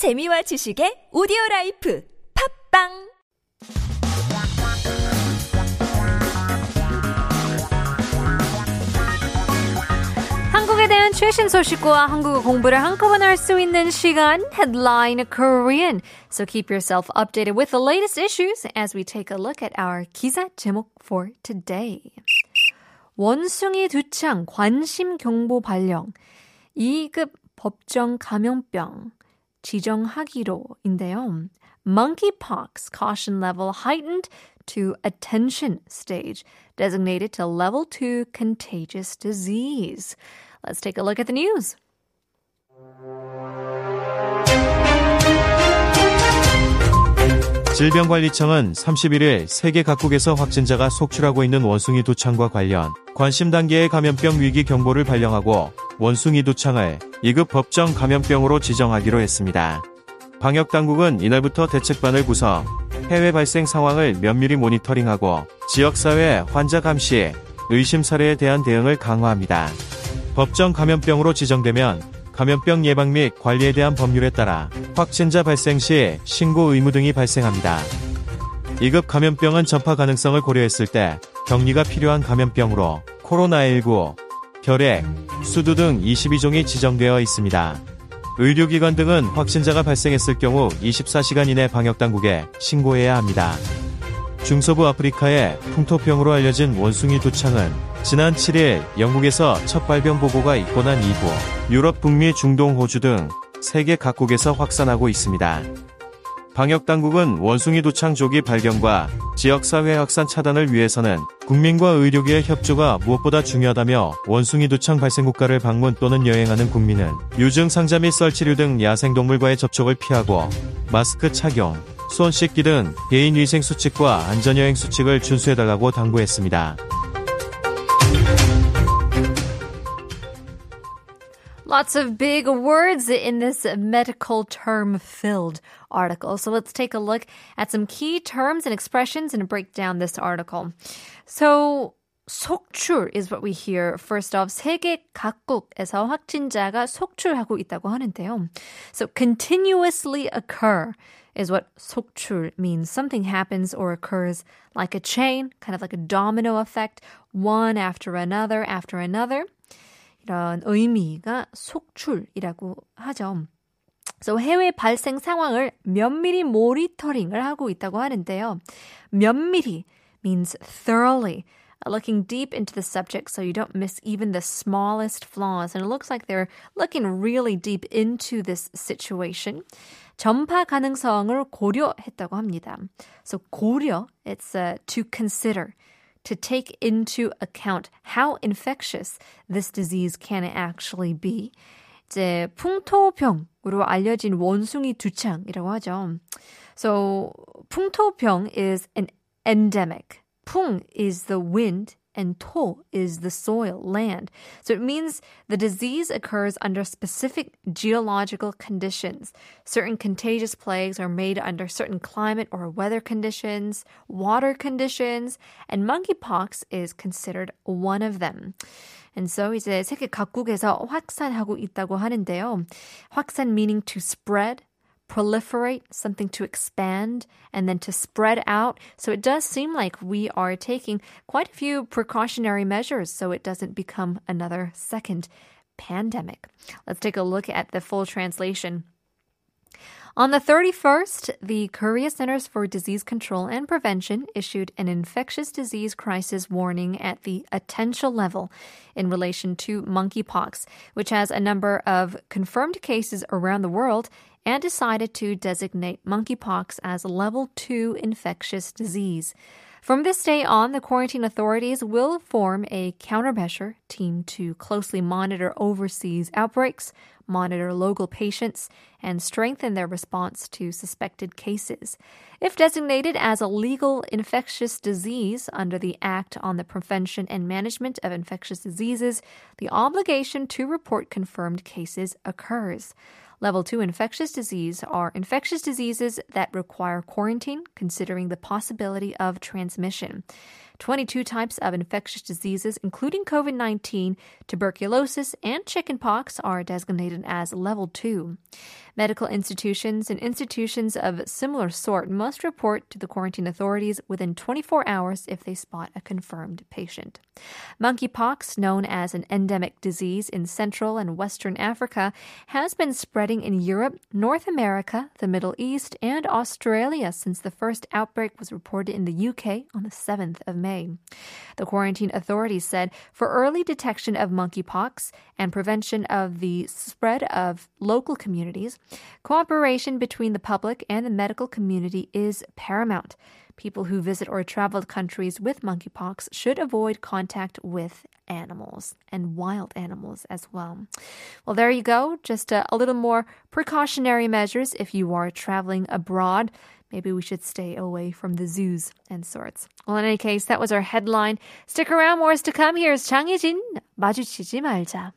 재미와 지식의 오디오라이프 팟빵 한국에 대한 최신 소식과 한국어 공부를 한꺼번에 할 수 있는 시간 headline Korean. So keep yourself updated with the latest issues as we take a look at our 기사 제목 for today. 원숭이 두창 관심 경보 발령 2급 법정 감염병 지정 하기로인데요. Monkeypox caution level heightened to attention stage, designated to level 2 contagious disease. Let's take a look at the news. 질병관리청은 31일 세계 각국에서 확진자가 속출하고 있는 원숭이 두창과 관련 관심 단계의 감염병 위기 경보를 발령하고 원숭이 두창을 2급 법정 감염병으로 지정하기로 했습니다. 방역당국은 이날부터 대책반을 구성, 해외 발생 상황을 면밀히 모니터링하고 지역사회 환자 감시, 의심 사례에 대한 대응을 강화합니다. 법정 감염병으로 지정되면 감염병 예방 및 관리에 대한 법률에 따라 확진자 발생 시 신고 의무 등이 발생합니다. 2급 감염병은 전파 가능성을 고려했을 때 격리가 필요한 감염병으로 코로나19, 결핵, 수두 등 22종이 지정되어 있습니다. 의료기관 등은 확진자가 발생했을 경우 24시간 이내 방역당국에 신고해야 합니다. 중서부 아프리카의 풍토병으로 알려진 원숭이 두창은 지난 7일 영국에서 첫 발병 보고가 있고 난 이후 유럽, 북미, 중동, 호주 등 세계 각국에서 확산하고 있습니다. 방역당국은 원숭이 두창 조기 발견과 지역사회 확산 차단을 위해서는 국민과 의료계의 협조가 무엇보다 중요하다며 원숭이 두창 발생 국가를 방문 또는 여행하는 국민은 유증 상자 및 썰치류 등 야생동물과의 접촉을 피하고 마스크 착용, 손 씻기 등 개인위생 수칙과 안전여행 수칙을 준수해달라고 당부했습니다. Lots of big words in this medical term-filled article. So let's take a look at some key terms and expressions and break down this article. So, 속출 is what we hear. First off, 세계 각국에서 확진자가 속출하고 있다고 하는데요. So, continuously occur is what 속출 means. Something happens or occurs like a chain, kind of like a domino effect, one after another after another. 이런 의미가 속출이라고 하죠. 그래서 해외 발생 상황을 면밀히 모니터링을 하고 있다고 하는데요. 면밀히 means thoroughly, looking deep into the subject so you don't miss even the smallest flaws. And it looks like they're looking really deep into this situation. 전파 가능성을 고려했다고 합니다. So 고려, it's to consider. To take into account how infectious this disease can actually be. 이제 풍토병으로 알려진 원숭이 두창이라고 하죠. So, 풍토병 is an endemic. 풍 is the wind and 토 is the soil, land. So it means the disease occurs under specific geological conditions. Certain contagious plagues are made under certain climate or weather conditions, water conditions, and monkeypox is considered one of them. And so 이제 세계 각국에서 확산하고 있다고 하는데요. 확산 meaning to spread. Proliferate, something to expand, and then to spread out. So it does seem like we are taking quite a few precautionary measures so it doesn't become another second pandemic. Let's take a look at the full translation. On the 31st, the Korea Centers for Disease Control and Prevention issued an infectious disease crisis warning at the attention level in relation to monkeypox, which has a number of confirmed cases around the world, and decided to designate monkeypox as a level 2 infectious disease. From this day on, the quarantine authorities will form a countermeasure team to closely monitor overseas outbreaks, monitor local patients, and strengthen their response to suspected cases. If designated as a legal infectious disease under the Act on the Prevention and Management of Infectious Diseases, the obligation to report confirmed cases occurs. Level 2 infectious disease are infectious diseases that require quarantine, considering the possibility of transmission. 22 types of infectious diseases, including COVID-19, tuberculosis, and chickenpox are designated as level 2. Medical institutions and institutions of similar sort must report to the quarantine authorities within 24 hours if they spot a confirmed patient. Monkeypox, known as an endemic disease in Central and Western Africa, has been spreading in Europe, North America, the Middle East, and Australia since the first outbreak was reported in the UK on the 7th of May. The quarantine authorities said for early detection of monkeypox and prevention of the spread of local communities, cooperation between the public and the medical community is paramount. People who visit or travel countries with monkeypox should avoid contact with animals and wild animals as well. Well, there you go. Just a little more precautionary measures if you are traveling abroad. Maybe we should stay away from the zoos and sorts. Well, in any case, that was our headline. Stick around, more is to come. Here's Chang Yi Jin, 마주치지 말자.